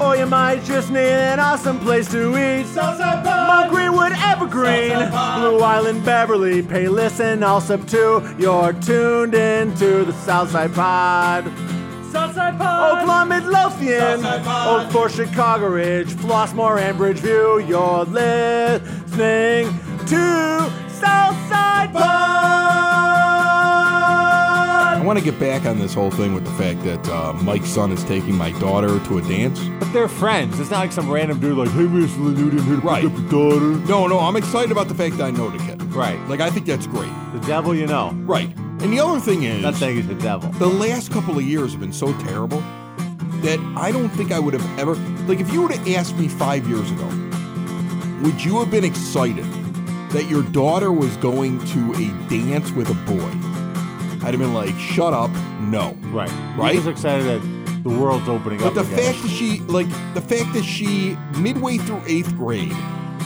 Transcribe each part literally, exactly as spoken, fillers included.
Or you might just need an awesome place to eat. Southside Pod! Mount Greenwood, Evergreen, Blue Island, Beverly, Payless, and Allsup too. You're tuned in to the Southside Pod. Southside Pod! Old Plum, Midlothian, Old Fort, Chicago Ridge, Flossmore, and Bridgeview. You're listening to Southside Pod! I want to get back on this whole thing with the fact that uh, Mike's son is taking my daughter to a dance. But they're friends. It's not like some random dude like, hey, Mister Lanuti, I'm here to right. pick up your daughter. No, no, I'm excited about the fact that I know the kid. Right. Like, I think that's great. The devil you know. Right. And the other thing is, that thing is the devil. The last couple of years have been so terrible that I don't think I would have ever, like if you would have asked me five years ago, would you have been excited that your daughter was going to a dance with a boy? I'd have been like, shut up, no. Right. Right? I was excited that the world's opening but up. But the again. fact that she, like, the fact that she, midway through eighth grade,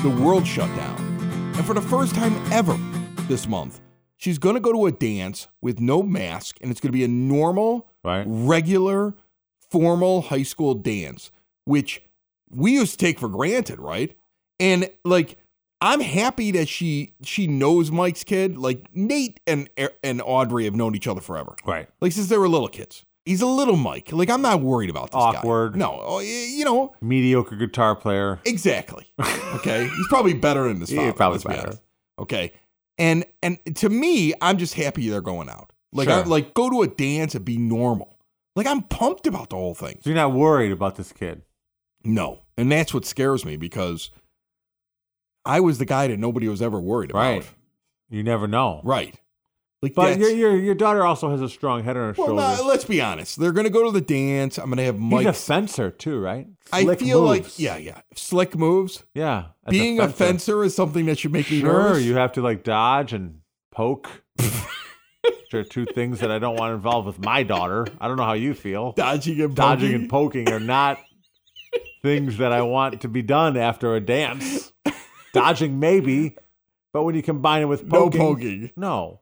the world shut down. And for the first time ever this month, she's going to go to a dance with no mask, and it's going to be a normal, right. regular, formal high school dance, which we used to take for granted, right? And, like, I'm happy that she she knows Mike's kid. Like, Nate and and Audrey have known each other forever. Right. Like, since they were little kids. He's a little Mike. Like, I'm not worried about this Awkward. guy. Awkward. No, you know. Mediocre guitar player. Exactly. Okay. He's probably better than his father. He's probably better. Honest. Okay. And and to me, I'm just happy they're going out. Like, sure. I, like go to a dance and be normal. Like, I'm pumped about the whole thing. So you're not worried about this kid? No. And that's what scares me, because I was the guy that nobody was ever worried about. Right. You never know. Right. Like, but your, your your daughter also has a strong head on her well, shoulders. No, let's be honest. They're going to go to the dance. I'm going to have Mike. He's a fencer, too, right? Slick I feel moves. like, yeah, yeah. Slick moves. Yeah. Being a fencer. a fencer is something that should make sure, me nervous. Sure, you have to, like, dodge and poke. Which are two things that I don't want involved with my daughter. I don't know how you feel. Dodging and Dodging poking. and poking are not things that I want to be done after a dance. Dodging, maybe, but when you combine it with poking. No poking. No.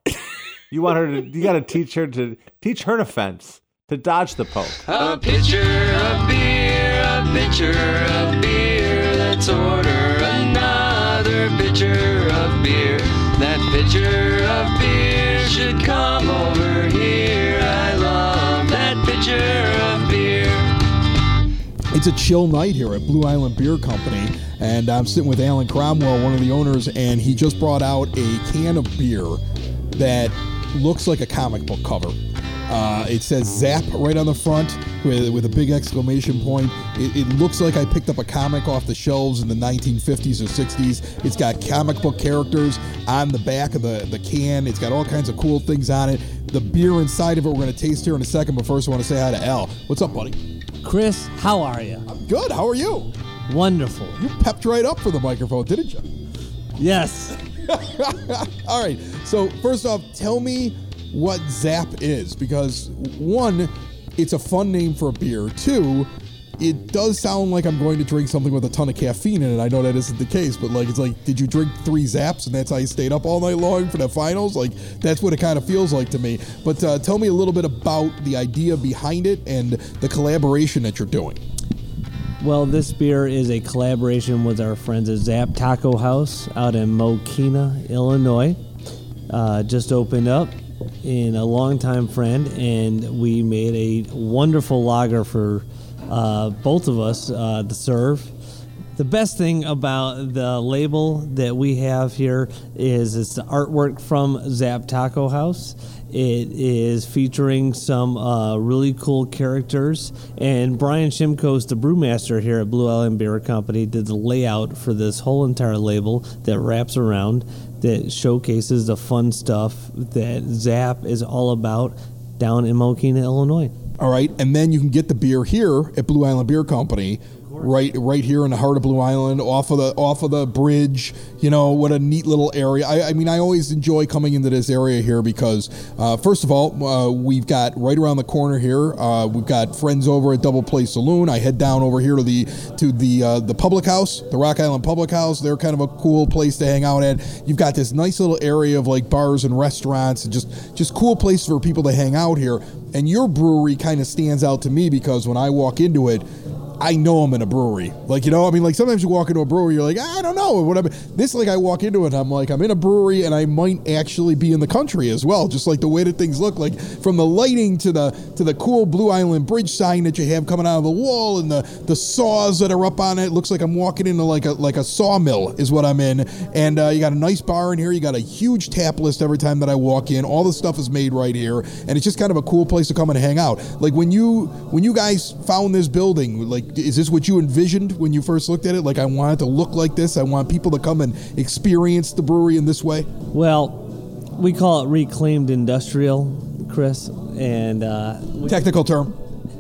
You want her to, you got to teach her to, teach her to fence, to dodge the poke. A pitcher of beer, a pitcher of beer, let's order another pitcher of beer. That pitcher of beer should come over here. I love that pitcher of beer. It's a chill night here at Blue Island Beer Company. And I'm sitting with Alan Cromwell, one of the owners, and he just brought out a can of beer that looks like a comic book cover. Uh, it says Zap right on the front with, with a big exclamation point. It, it looks like I picked up a comic off the shelves in the nineteen fifties or sixties. It's got comic book characters on the back of the, the can. It's got all kinds of cool things on it. The beer inside of it, we're going to taste here in a second, but first I want to say hi to Al. What's up, buddy? Chris, how are you? I'm good. How are you? Wonderful. You pepped right up for the microphone, didn't you? Yes. All right. So first off, tell me what Zap is, because one, it's a fun name for a beer. Two, it does sound like I'm going to drink something with a ton of caffeine in it. I know that isn't the case, but like, it's like, did you drink three Zaps and that's how you stayed up all night long for the finals? Like, that's what it kind of feels like to me. But uh, tell me a little bit about the idea behind it and the collaboration that you're doing. Well, this beer is a collaboration with our friends at Zap Taco House out in Mokina, Illinois. Uh, just opened up, and a longtime friend, and we made a wonderful lager for uh, both of us uh, to serve. The best thing about the label that we have here is it's the artwork from Zap Taco House. It is featuring some uh, really cool characters, and Brian Shimko, the brewmaster here at Blue Island Beer Company, did the layout for this whole entire label that wraps around, that showcases the fun stuff that Zap is all about down in Mokina, Illinois. All right, and then you can get the beer here at Blue Island Beer Company right right here in the heart of Blue Island, off of the off of the bridge. You know, what a neat little area. I, I mean, I always enjoy coming into this area here because, uh, first of all, uh, we've got right around the corner here, uh, we've got friends over at Double Play Saloon. I head down over here to the to the uh, the public house, the Rock Island Public House. They're kind of a cool place to hang out at. You've got this nice little area of like bars and restaurants and just just cool places for people to hang out here. And your brewery kind of stands out to me because when I walk into it, I know I'm in a brewery. Like, you know, I mean, like sometimes you walk into a brewery, you're like, I don't know. Whatever. This, like, I walk into it, I'm like, I'm in a brewery and I might actually be in the country as well. Just like the way that things look, like from the lighting to the to the cool Blue Island Bridge sign that you have coming out of the wall and the, the saws that are up on it. It looks like I'm walking into like a like a sawmill is what I'm in. And uh, you got a nice bar in here. You got a huge tap list every time that I walk in. All the stuff is made right here. And it's just kind of a cool place to come and hang out. Like when you when you guys found this building, like, is this what you envisioned when you first looked at it? Like, I want it to look like this. I want people to come and experience the brewery in this way. Well, we call it reclaimed industrial, Chris. And uh, we, technical term.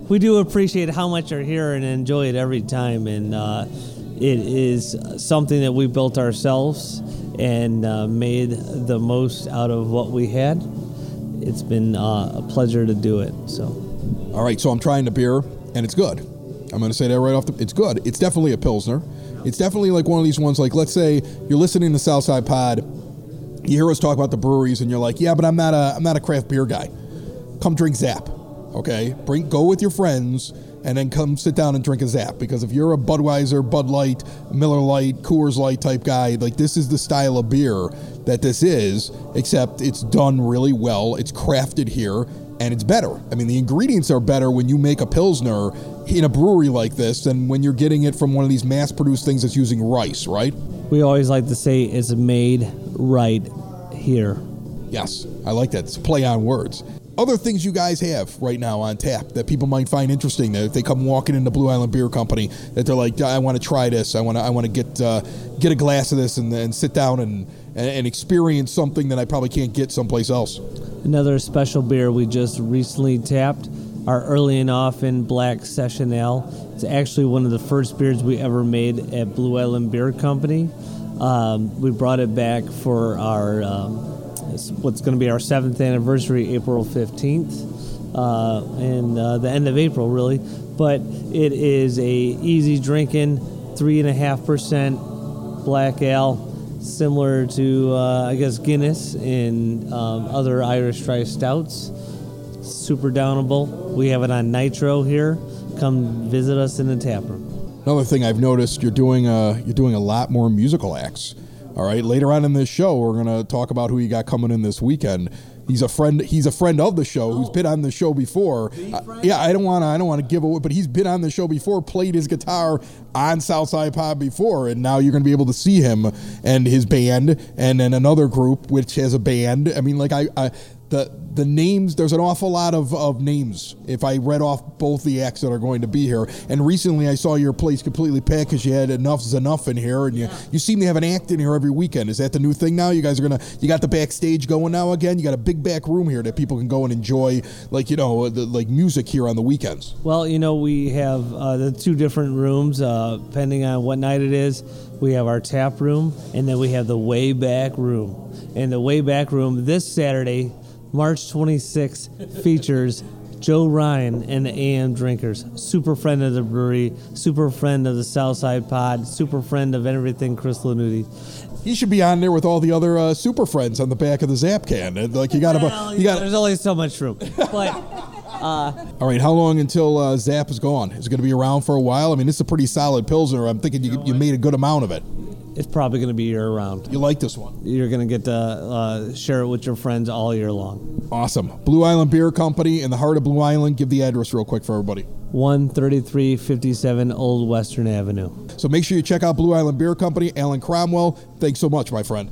We do appreciate how much you're here and enjoy it every time. And uh, it is something that we built ourselves and uh, made the most out of what we had. It's been uh, a pleasure to do it. So, all right. So I'm trying the beer, and it's good. I'm going to say that right off the... It's good. It's definitely a Pilsner. It's definitely like one of these ones, like, let's say you're listening to Southside Pod, you hear us talk about the breweries, and you're like, yeah, but I'm not a I'm not a craft beer guy. Come drink Zap, okay? Bring Go with your friends, and then come sit down and drink a Zap, because if you're a Budweiser, Bud Light, Miller Light, Coors Light type guy, like, this is the style of beer that this is, except it's done really well, it's crafted here, and it's better. I mean, the ingredients are better when you make a Pilsner in a brewery like this than when you're getting it from one of these mass-produced things that's using rice, right? We always like to say it's made right here. Yes, I like that. It's a play on words. Other things you guys have right now on tap that people might find interesting, that if they come walking into Blue Island Beer Company, that they're like, I want to try this. I want to I want to get uh, get a glass of this and, and sit down and, and experience something that I probably can't get someplace else. Another special beer we just recently tapped, our Early and Often Black Session Ale. It's actually one of the first beers we ever made at Blue Island Beer Company. Um, we brought it back for our um, what's going to be our seventh anniversary, April fifteenth, uh, and uh, the end of April, really. But it is a easy drinking, three and a half percent black ale, similar to uh, I guess Guinness and um, other Irish dry stouts. Super downable. We have it on nitro here. Come visit us in the tap room. Another thing I've noticed, you're doing a, you're doing a lot more musical acts. All right, later on in this show, we're going to talk about who you got coming in this weekend. He's a friend. He's a friend of the show. Oh. Who's been on the show before. Uh, yeah, I don't want to. I don't want to give away. But he's been on the show before. Played his guitar on Southside Pod before, and now you're going to be able to see him and his band, and then another group which has a band. I mean, like I, I the the names. There's an awful lot of, of names. If I read off both the acts that are going to be here, and recently I saw your place completely packed because you had Enough's Enough in here, and you yeah. you seem to have an act in here every weekend. Is that the new thing now? You guys are gonna. You got the backstage going now again. You got a big back room here that people can go and enjoy, like, you know, the, like music here on the weekends. Well, you know, we have uh, the two different rooms uh, depending on what night it is. We have our tap room, and then we have the way back room. And the way back room this Saturday, March twenty-sixth, features Joe Ryan and the A M Drinkers, super friend of the brewery, super friend of the Southside Pod, super friend of everything Chris Lanuti. He should be on there with all the other uh, super friends on the back of the Zap can. Like you got well, you got. There's only so much room. But, uh, all right, how long until uh, Zap is gone? Is it going to be around for a while? I mean, it's a pretty solid Pilsner. I'm thinking you, you, know you made a good amount of it. It's probably going to be year round. You like this one? You're going to get to uh, share it with your friends all year long. Awesome. Blue Island Beer Company in the heart of Blue Island. Give the address real quick for everybody. one thirty-three fifty-seven Old Western Avenue. So make sure you check out Blue Island Beer Company. Alan Cromwell, thanks so much, my friend.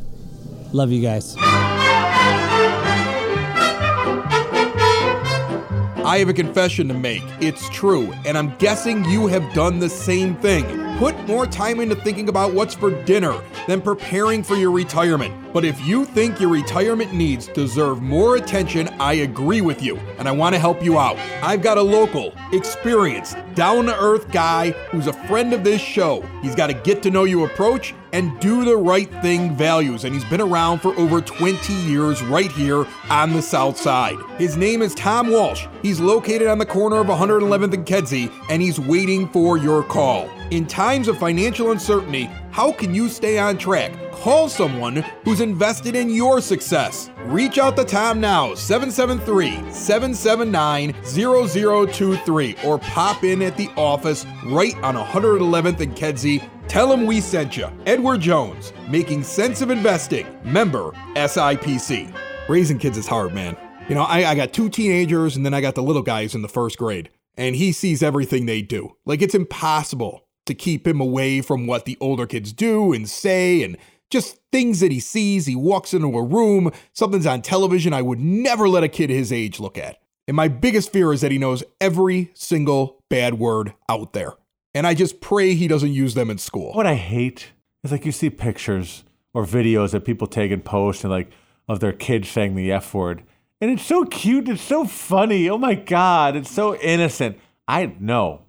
Love you guys. I have a confession to make. It's true, and I'm guessing you have done the same thing. Put more time into thinking about what's for dinner than preparing for your retirement. But if you think your retirement needs deserve more attention, I agree with you, and I want to help you out. I've got a local, experienced, down-to-earth guy who's a friend of this show. He's got a get-to-know-you approach and do-the-right-thing values, and he's been around for over twenty years right here on the South Side. His name is Tom Walsh. He's located on the corner of one eleventh and Kedzie, and he's waiting for your call. In times of financial uncertainty, how can you stay on track? Call someone who's invested in your success. Reach out to Tom now, seven seven three, seven seven nine, zero zero two three, or pop in at the office right on one eleventh and Kedzie. Tell him we sent you. Edward Jones, making sense of investing. Member S I P C. Raising kids is hard, man. You know, I, I got two teenagers, and then I got the little guys in the first grade, and he sees everything they do. Like, it's impossible to keep him away from what the older kids do and say and just things that he sees. He walks into a room, something's on television I would never let a kid his age look at. And my biggest fear is that he knows every single bad word out there. And I just pray he doesn't use them in school. What I hate is, like, you see pictures or videos that people take and post and, like, of their kids saying the F word. And it's so cute. It's so funny. Oh, my God. It's so innocent. I know.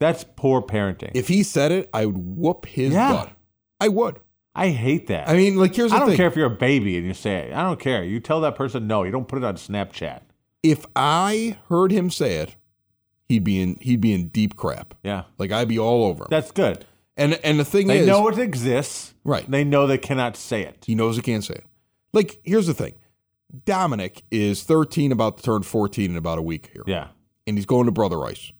That's poor parenting. If he said it, I would whoop his yeah. butt. I would. I hate that. I mean, like, here's the thing. I don't thing. care if you're a baby and you say it. I don't care. You tell that person no. You don't put it on Snapchat. If I heard him say it, he'd be in he'd be in deep crap. Yeah. Like, I'd be all over him. That's good. And and the thing they is. They know it exists. Right. They know they cannot say it. He knows he can't say it. Like, here's the thing. Dominic is thirteen, about to turn fourteen in about a week here. Yeah. And he's going to Brother Rice.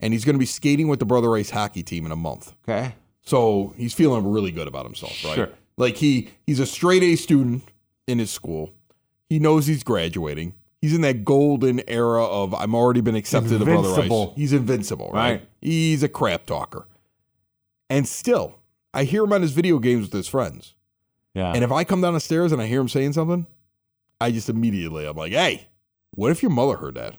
And he's going to be skating with the Brother Rice hockey team in a month. Okay. So he's feeling really good about himself, right? Sure. Like, he, he's a straight A student in his school. He knows he's graduating. He's in that golden era of, I'm already been accepted to Brother Rice. He's invincible, right? right? He's a crap talker. And still, I hear him on his video games with his friends. Yeah. And if I come down the stairs and I hear him saying something, I just immediately, I'm like, hey, what if your mother heard that?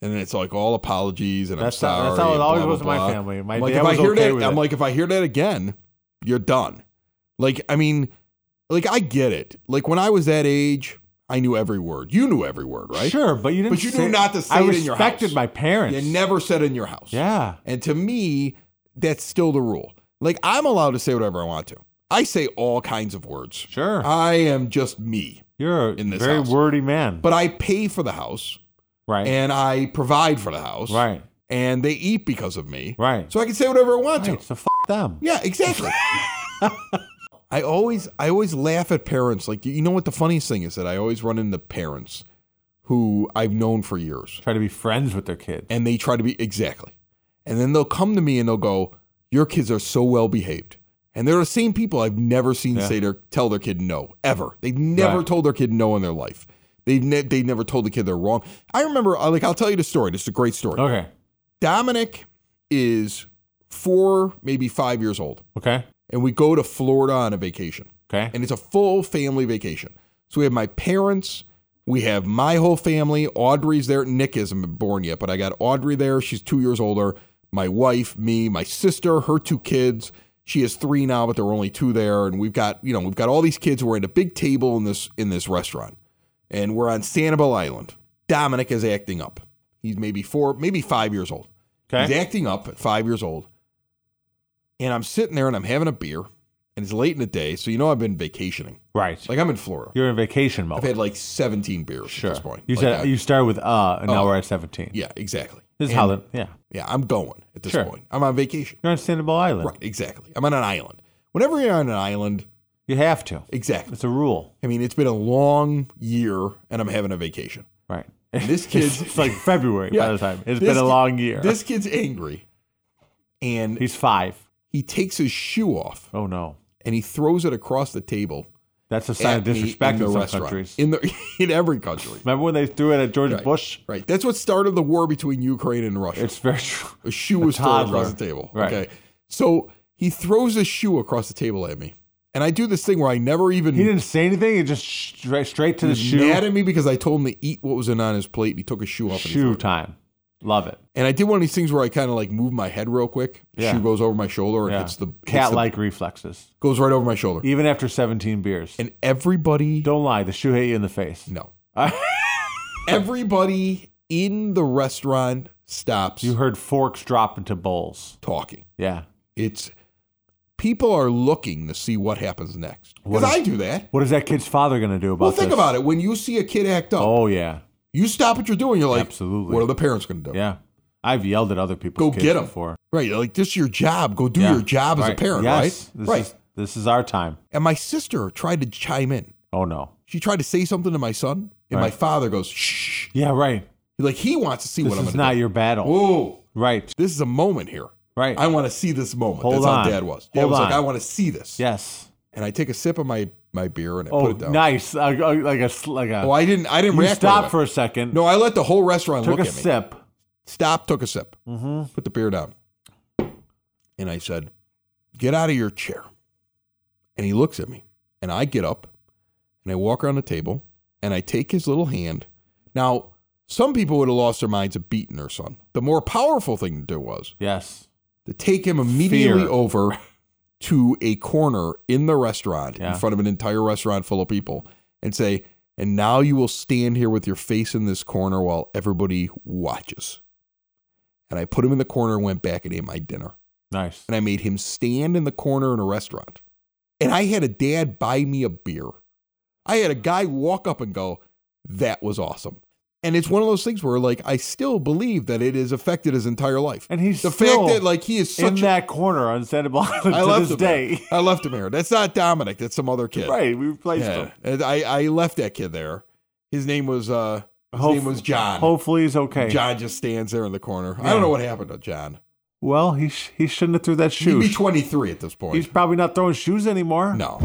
And then it's like all apologies and that's I'm sorry. How, that's how it always blah, was in my family. My like, dad was okay that, with I'm it. like, if I hear that again, you're done. Like, I mean, like, I get it. Like, when I was that age, I knew every word. You knew every word, right? Sure, but you didn't But you say, knew not to say I it in your house. I respected my parents. You never said it in your house. Yeah. And to me, that's still the rule. Like, I'm allowed to say whatever I want to. I say all kinds of words. Sure. I am just me. You're a very house. wordy man. But I pay for the house. Right. And I provide for the house. Right. And they eat because of me. Right. So I can say whatever I want right. to. So f*** them. Yeah, exactly. I always I always laugh at parents. Like, you know what the funniest thing is? That I always run into parents who I've known for years. Try to be friends with their kids. And they try to be, exactly. And then they'll come to me and they'll go, your kids are so well behaved. And they're the same people I've never seen yeah. say their, tell their kid no, ever. They've never right. told their kid no in their life. They've ne- they never told the kid they're wrong. I remember, like, I'll tell you the story. This is a great story. Okay. Dominic is four, maybe five years old. Okay. And we go to Florida on a vacation. Okay. And it's a full family vacation. So we have my parents. We have my whole family. Audrey's there. Nick isn't born yet, but I got Audrey there. She's two years older. My wife, me, my sister, her two kids. She has three now, but there were only two there. And we've got, you know, we've got all these kids. We're at a big table in this in this restaurant. And we're on Sanibel Island. Dominic is acting up. He's maybe four, maybe five years old. Okay. He's acting up at five years old. And I'm sitting there and I'm having a beer. And it's late in the day. So, you know, I've been vacationing. Right. Like, I'm in Florida. You're in vacation mode. I've had like seventeen beers sure. at this point. You like said I, you started with uh, and uh, now we're at seventeen. Yeah, exactly. This is and, how the, yeah. Yeah, I'm going at this sure. point. I'm on vacation. You're on Sanibel Island. Right, exactly. I'm on an island. Whenever you're on an island. You have to. Exactly. It's a rule. I mean, it's been a long year, and I'm having a vacation. Right. And this kid's. It's like February yeah, by the time. It's been a long year. This kid's angry. And. He's five. He takes his shoe off. Oh, no. And he throws it across the table. That's a sign of disrespect in, in some restaurant. countries. In the in every country. Remember when they threw it at George right. Bush? Right. That's what started the war between Ukraine and Russia. It's very true. A shoe the was thrown across the table. Right. Okay. So he throws his shoe across the table at me, and I do this thing where I never even he didn't say anything. He just straight straight to the shoe. Mad at me because I told him to eat what was in on his plate, and he took his shoe off. Shoe time. Love it. And I did one of these things where I kind of like move my head real quick. Yeah. Shoe goes over my shoulder and yeah. hits the... Cat-like reflexes. Goes right over my shoulder. Even after seventeen beers. And everybody... Don't lie. The shoe hit you in the face. No. Everybody in the restaurant stops. You heard forks drop into bowls. Talking. Yeah. It's... People are looking to see what happens next. Because I do that. What is that kid's father going to do about this? Well, think this? about it. When you see a kid act up... Oh, yeah. You stop what you're doing, you're like, absolutely. What are the parents going to do? Yeah. I've yelled at other people's Go kids get them. Before. Right. Like, this is your job. Go do yeah. your job right. as a parent, yes. right? This right. Is, this is our time. And my sister tried to chime in. Oh, no. She tried to say something to my son, and right. my father goes, shh. Yeah, right. Like, he wants to see this what I'm going to do. This is not your battle. Whoa. Right. This is a moment here. Right. I want to see this moment. Hold That's on. How Dad was. Dad Hold was on. Like, I want to see this. Yes. And I take a sip of my... my beer and I oh, put it down. Oh, nice. Uh, like a, like a. Oh, I didn't, I didn't you react. Stop for a second. No, I let the whole restaurant took look at me. Took a sip. Stop, took a sip. Mm-hmm. Put the beer down. And I said, get out of your chair. And he looks at me. And I get up and I walk around the table and I take his little hand. Now, some people would have lost their minds and beaten their son. The more powerful thing to do was yes, to take him immediately Fear. over to a corner in the restaurant yeah. in front of an entire restaurant full of people and say, and now you will stand here with your face in this corner while everybody watches. And I put him in the corner and went back and ate my dinner. Nice. And I made him stand in the corner in a restaurant. And I had a dad buy me a beer. I had a guy walk up and go, that was awesome. And it's one of those things where, like, I still believe that it has affected his entire life. And he's the still fact that, like, he is such in a, that corner on Sanibel Island I to left this him day. There. I left him here. That's not Dominic. That's some other kid. Right. We replaced yeah. him. And I, I left that kid there. His name was uh, his Hope, name was John. Hopefully, he's okay. John just stands there in the corner. Yeah. I don't know what happened to John. Well, he sh- he shouldn't have threw that shoe. He'd be twenty-three at this point. He's probably not throwing shoes anymore. No.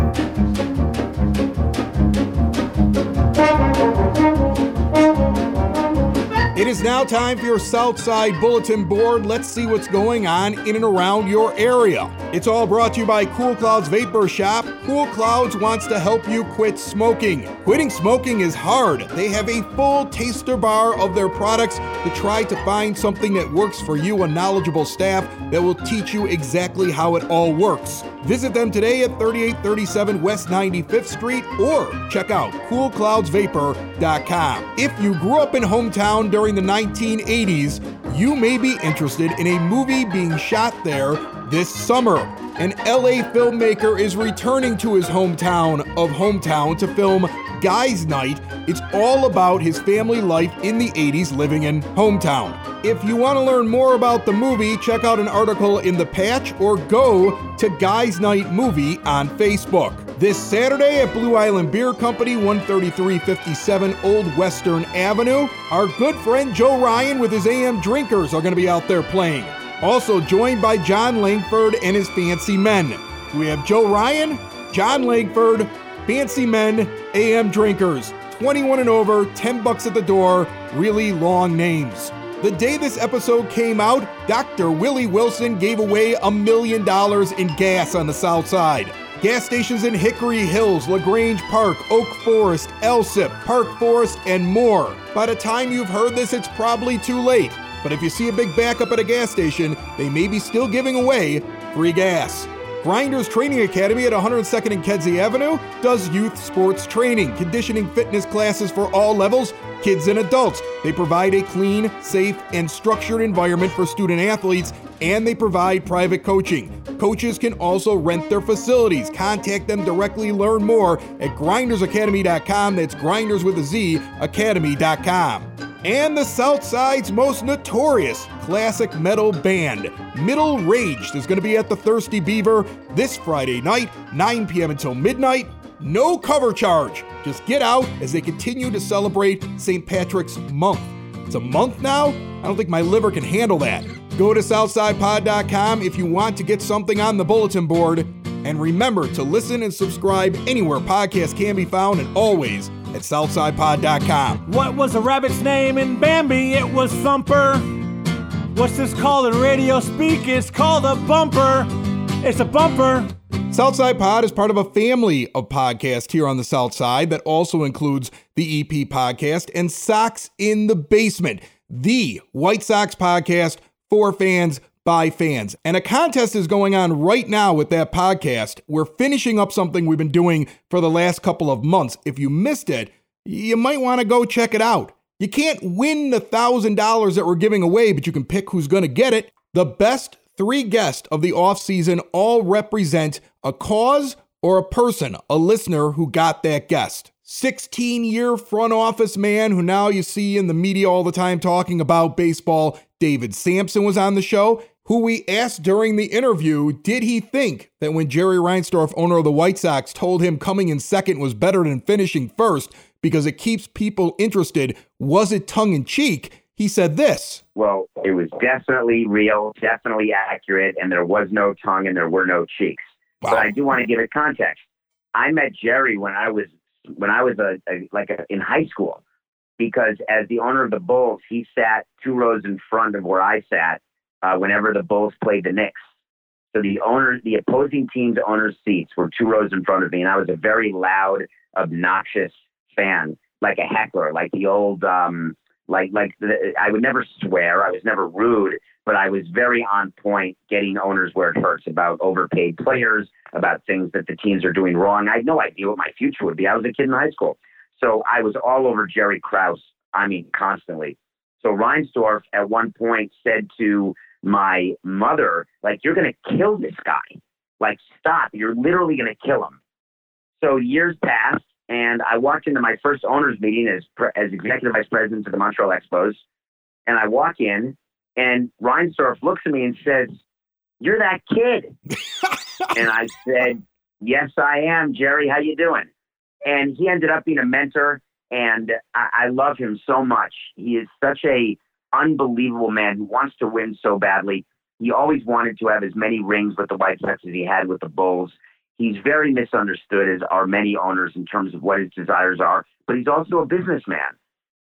It is now time for your Southside Bulletin Board. Let's see what's going on in and around your area. It's all brought to you by Cool Clouds Vapor Shop. Cool Clouds wants to help you quit smoking. Quitting smoking is hard. They have a full taster bar of their products to try to find something that works for you, a knowledgeable staff that will teach you exactly how it all works. Visit them today at thirty-eight thirty-seven West ninety-fifth Street or check out cool clouds vapor dot com. If you grew up in hometown during During the nineteen eighties, you may be interested in a movie being shot there this summer. An L A filmmaker is returning to his hometown of hometown to film Guy's Night. It's all about his family life in the eighties living in hometown. If you want to learn more about the movie, check out an article in The Patch or go to Guy's Night Movie on Facebook. This Saturday at Blue Island Beer Company, one thirty-three fifty-seven Old Western Avenue, our good friend Joe Ryan with his A M Drinkers are going to be out there playing. Also joined by John Langford and his Fancy Men. We have Joe Ryan, John Langford, Fancy Men, A M Drinkers, twenty-one and over, ten bucks at the door, really long names. The day this episode came out, Doctor Willie Wilson gave away a million dollars in gas on the South Side. Gas stations in Hickory Hills, LaGrange Park, Oak Forest, Elsip, Park Forest, and more. By the time you've heard this, it's probably too late. But if you see a big backup at a gas station, they may be still giving away free gas. Grinders Training Academy at one hundred second and Kedzie Avenue does youth sports training, conditioning fitness classes for all levels, kids and adults. They provide a clean, safe, and structured environment for student athletes, and they provide private coaching. Coaches can also rent their facilities. Contact them directly, learn more at grinders academy dot com. That's grinders with a Z, academy dot com. And the Southside's most notorious classic metal band, Middle Raged, is going to be at the Thirsty Beaver this Friday night, nine p.m. until midnight. No cover charge. Just get out as they continue to celebrate Saint Patrick's Month. It's a month now? I don't think my liver can handle that. Go to southside pod dot com if you want to get something on the bulletin board. And remember to listen and subscribe anywhere podcasts can be found and always at southside pod dot com. What was a rabbit's name in Bambi? It was Thumper. What's this called in radio speak? It's called a bumper. It's a bumper. Southside Pod is part of a family of podcasts here on the South Side that also includes the E P podcast and Socks in the Basement. the White Sox podcast for fans by fans. And a contest is going on right now with that podcast. We're finishing up something we've been doing for the last couple of months. If you missed it, you might want to go check it out. You can't win the one thousand dollars that we're giving away, but you can pick who's going to get it. The best three guests of the offseason all represent a cause or a person, a listener who got that guest. sixteen-year front office man who now you see in the media all the time talking about baseball, David Sampson, was on the show, who we asked during the interview, did he think that when Jerry Reinsdorf, owner of the White Sox, told him coming in second was better than finishing first because it keeps people interested, was it tongue-in-cheek? He said this. Well, it was definitely real, definitely accurate, and there was no tongue and there were no cheeks. Wow. But I do want to give it context. I met Jerry when I was when I was a, a like a, in high school, because as the owner of the Bulls, he sat two rows in front of where I sat uh, whenever the Bulls played the Knicks. So the owner, the opposing team's owner's seats were two rows in front of me, and I was a very loud, obnoxious fan, like a heckler, like the old, um, like like the, I would never swear, I was never rude, but I was very on point, getting owners where it hurts about overpaid players, about things that the teams are doing wrong. I had no idea what my future would be. I was a kid in high school. So I was all over Jerry Krause, I mean, constantly. So Reinsdorf at one point said to my mother, like, you're going to kill this guy. Like, stop. You're literally going to kill him. So years passed, and I walked into my first owners meeting as pre- as executive vice president of the Montreal Expos. And I walk in, and Reinsdorf looks at me and says, you're that kid. And I said, yes, I am, Jerry. How you doing? And he ended up being a mentor, and I, I love him so much. He is such a unbelievable man who wants to win so badly. He always wanted to have as many rings with the White Sox as he had with the Bulls. He's very misunderstood, as are many owners, in terms of what his desires are, but he's also a businessman.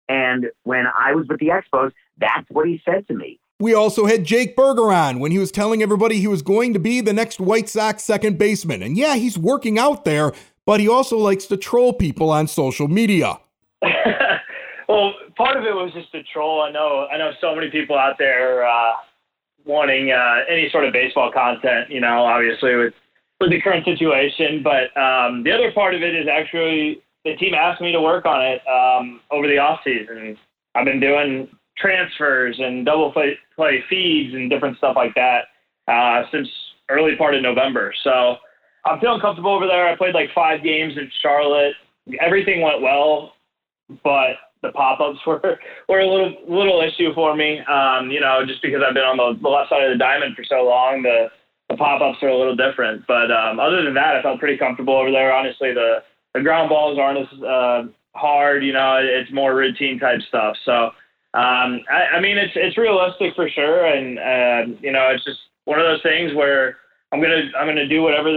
And when I was with the Expos, that's what he said to me. We also had Jake Berger on when he was telling everybody he was going to be the next White Sox second baseman. And yeah, he's working out there, but he also likes to troll people on social media. Well, part of it was just a troll. I know I know so many people out there uh, wanting uh, any sort of baseball content, you know, obviously with, with the current situation. But um, the other part of it is actually the team asked me to work on it um, over the offseason. I've been doing transfers and double play, play feeds and different stuff like that uh, since early part of November. So I'm feeling comfortable over there. I played like five games in Charlotte. Everything went well, but the pop-ups were, were a little little issue for me, um, you know, just because I've been on the, the left side of the diamond for so long. The, the pop-ups are a little different. But um, other than that, I felt pretty comfortable over there. Honestly, the, the ground balls aren't as uh, hard. You know, it's more routine-type stuff. So, Um, I, I mean, it's, it's realistic for sure. And, uh, you know, it's just one of those things where I'm going to, I'm going to do whatever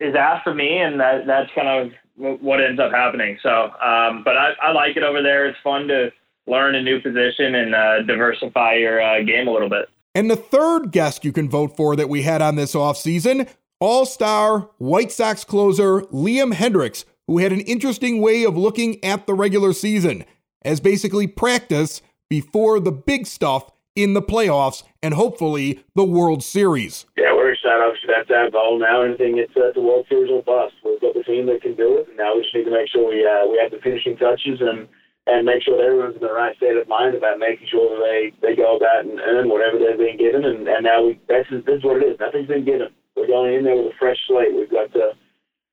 is asked of me. And that, that's kind of what ends up happening. So, um, but I, I like it over there. It's fun to learn a new position and, uh, diversify your uh, game a little bit. And the third guest you can vote for that we had on this offseason, all-star White Sox closer Liam Hendricks, who had an interesting way of looking at the regular season as basically practice before the big stuff in the playoffs and hopefully the World Series. Yeah, we're excited. Obviously, that's our goal now. Anything that's at the World Series will bust. We've got the team that can do it, and now we just need to make sure we uh, we have the finishing touches and, and make sure that everyone's in the right state of mind about making sure that they, they go about and earn whatever they're being given. And, and now we that's this is what it is. Nothing's been given. We're going in there with a fresh slate. We've got to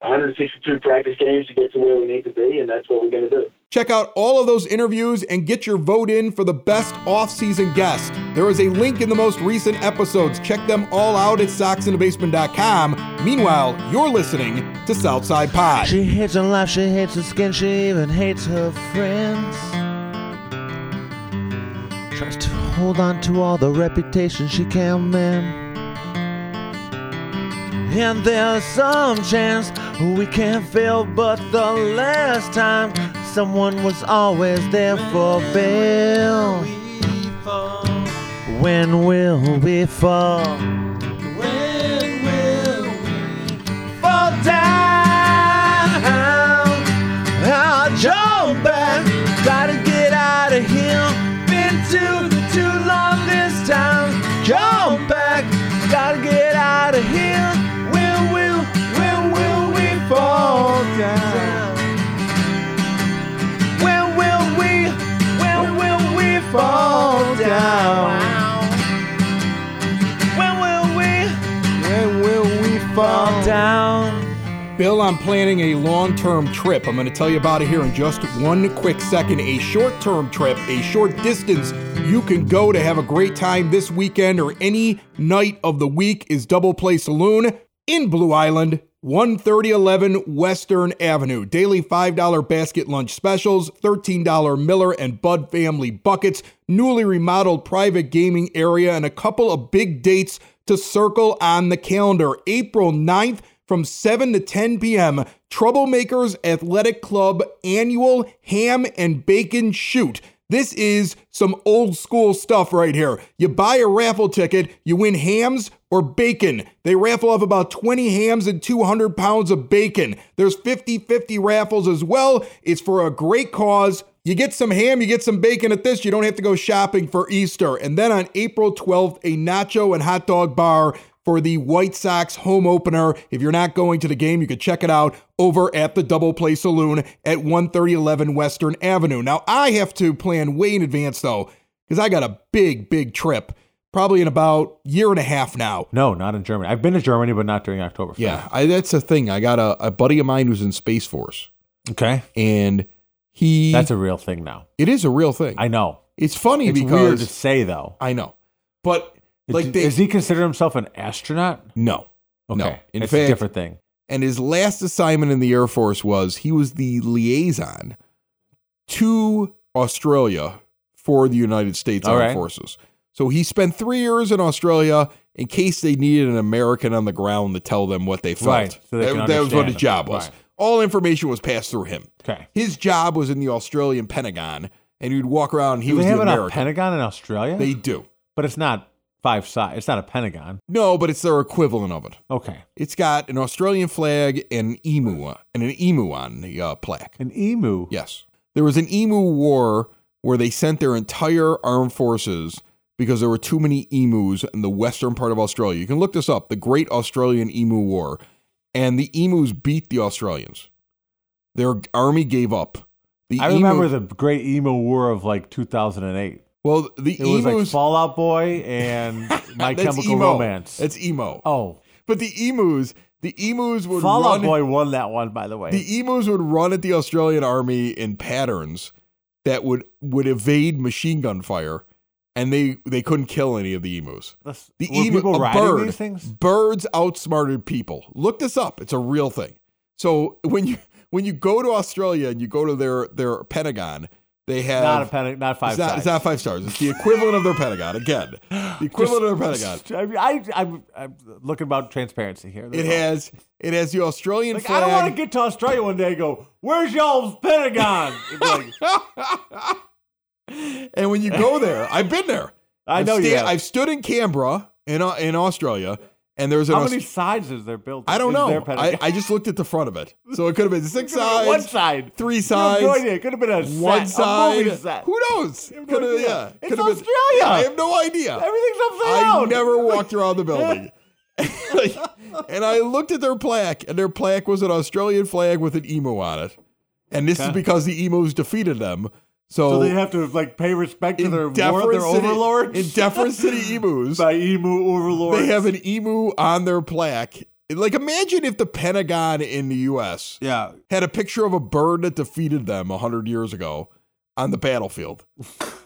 one hundred sixty-two practice games to get to where we need to be, and that's what we're going to do. Check out all of those interviews and get your vote in for the best off-season guest. There is a link in the most recent episodes. Check them all out at socks in the basement dot com. Meanwhile, you're listening to Southside Pod. She hates her life, she hates her skin, she even hates her friends. Tries to hold on to all the reputation she can mend. And there's some chance we can't fail, but the last time someone was always there for Bill. When will we fall? When will we fall down? I'll jump back, gotta get out of here, been too Bill, I'm planning a long-term trip. I'm going to tell you about it here in just one quick second. A short-term trip, a short distance you can go to have a great time this weekend or any night of the week is Double Play Saloon in Blue Island, one thirty eleven Western Avenue. Daily five dollars basket lunch specials, thirteen dollars Miller and Bud family buckets, newly remodeled private gaming area, and a couple of big dates to circle on the calendar. April ninth from seven to ten p.m., Troublemakers Athletic Club Annual Ham and Bacon Shoot. This is some old school stuff right here. You buy a raffle ticket, you win hams or bacon. They raffle off about twenty hams and two hundred pounds of bacon. There's fifty-fifty raffles as well. It's for a great cause. You get some ham, you get some bacon at this. You don't have to go shopping for Easter. And then on April twelfth, a nacho and hot dog bar for the White Sox home opener. If you're not going to the game, you can check it out over at the Double Play Saloon at one thirty eleven Western Avenue. Now, I have to plan way in advance, though, because I got a big, big trip, probably in about a year and a half now. No, not in Germany. I've been to Germany, but not during Oktoberfest. Yeah, I, that's the thing. I got a, a buddy of mine who's in Space Force. Okay. And he... That's a real thing now. It is a real thing. I know. It's funny it's because... It's weird to say, though. I know. But... Like they, Does he consider himself an astronaut? No. Okay. No. In it's fact, a different thing. And his last assignment in the Air Force was he was the liaison to Australia for the United States All Armed right. Forces. So he spent three years in Australia in case they needed an American on the ground to tell them what they felt. Right. So they that, can that was what his job was. Right. All information was passed through him. Okay. His job was in the Australian Pentagon, and he'd walk around and he do was they have the American. A Pentagon in Australia? They do. But it's not... Five size. It's not a Pentagon. No, but it's their equivalent of it. Okay. It's got an Australian flag and an emu and an emu on the uh, plaque. An emu? Yes. There was an emu war where they sent their entire armed forces because there were too many emus in the western part of Australia. You can look this up. The Great Australian Emu War. And the emus beat the Australians. Their army gave up. The I emu- remember the Great Emu War of like two thousand eight. Well, the it emus... was like Fall Out Boy and My Chemical emo. Romance. That's emo. Oh. But the emus, the emus would Fall run... Fall Out Boy won that one, by the way. The emus would run at the Australian army in patterns that would, would evade machine gun fire, and they, they couldn't kill any of the emus. That's, the were emu, people riding bird, these things? Birds outsmarted people. Look this up. It's a real thing. So when you when you go to Australia and you go to their, their Pentagon... They have not a pentagon, not five. It's not, it's not five stars. It's the equivalent of their Pentagon. Again, the equivalent of their Pentagon. I, I, I'm, I'm looking about transparency here. There's it has it has the Australian like, flag. I don't want to get to Australia one day and go, "Where's y'all's Pentagon?" Like, and when you go there, I've been there. I I've know sta- you. Have. I've stood in Canberra in uh, in Australia. And there's an How many Aust- sides is there built? I don't know. I, I just looked at the front of it. So it could have been six sides. One side. Three sides. No idea. It could have been a one set, side. A set. Who knows? No could have, yeah. It's could Australia. Have been, I have no idea. Everything's upside down. I never walked around the building. And I looked at their plaque, and their plaque was an Australian flag with an emu on it. And this okay. is because the emus defeated them. So, so they have to like pay respect to their war, their overlords? In deference to the emus. By emu overlords. They have an emu on their plaque. Like imagine if the Pentagon in the U S yeah. had a picture of a bird that defeated them one hundred years ago on the battlefield.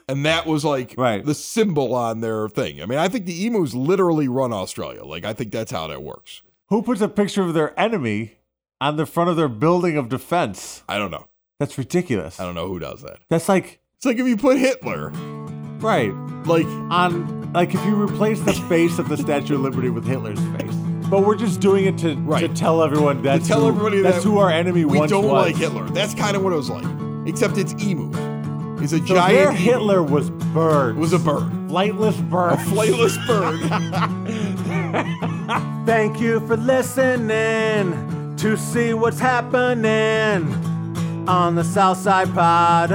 And that was like right. the symbol on their thing. I mean, I think the emus literally run Australia. Like I think that's how that works. Who puts a picture of their enemy on the front of their building of defense? I don't know. That's ridiculous. I don't know who does that. That's like... It's like if you put Hitler. Right. Like... on Like if you replace the face of the Statue of Liberty with Hitler's face. But we're just doing it to, right. to tell everyone that's, to tell who, that's that who our enemy once was. We don't like Hitler. That's kind of what it was like. Except it's emu. It's a so giant their Hitler was birds. Was a bird. Flightless bird. A flightless bird. Thank you for listening to see what's happening. On the Southside Pod,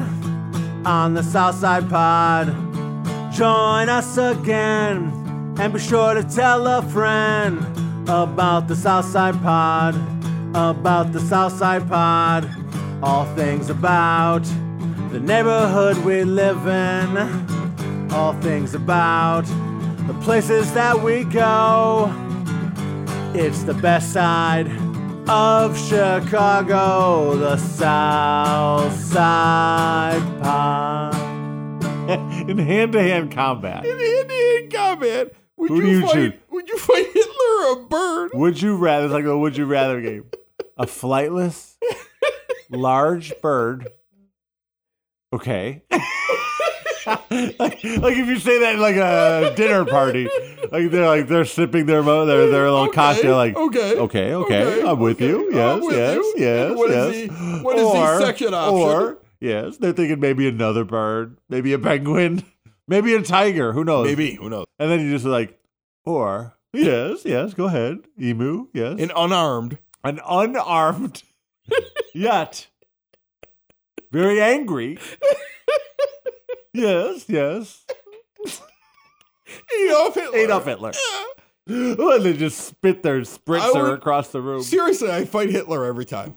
on the Southside Pod, join us again, and be sure to tell a friend about the Southside Pod, about the Southside Pod, all things about the neighborhood we live in, all things about the places that we go. It's the best side of Chicago, the Southside Pod. In hand-to-hand combat. In hand-to-hand combat. Would Who you, do you fight, choose? Would you fight Hitler or a bird? Would you rather? It's like a would you rather game. A flightless, large bird. Okay. like, like if you say that in like a dinner party, like they're like they're sipping their mo, their their little okay, cocktail. Like okay, okay, okay, okay I'm with okay, you. Yes, with yes, you. yes, what yes. Is the, what or, is the second option? Or yes, they're thinking maybe another bird, maybe a penguin, maybe a tiger. Who knows? Maybe who knows? And then you just like or yes, yes. Go ahead, emu. Yes, an unarmed, an unarmed, yet very angry. Yes, yes. Adolf Hitler. Adolf Hitler. Yeah. Oh, and they just spit their spritzer would, across the room. Seriously, I fight Hitler every time.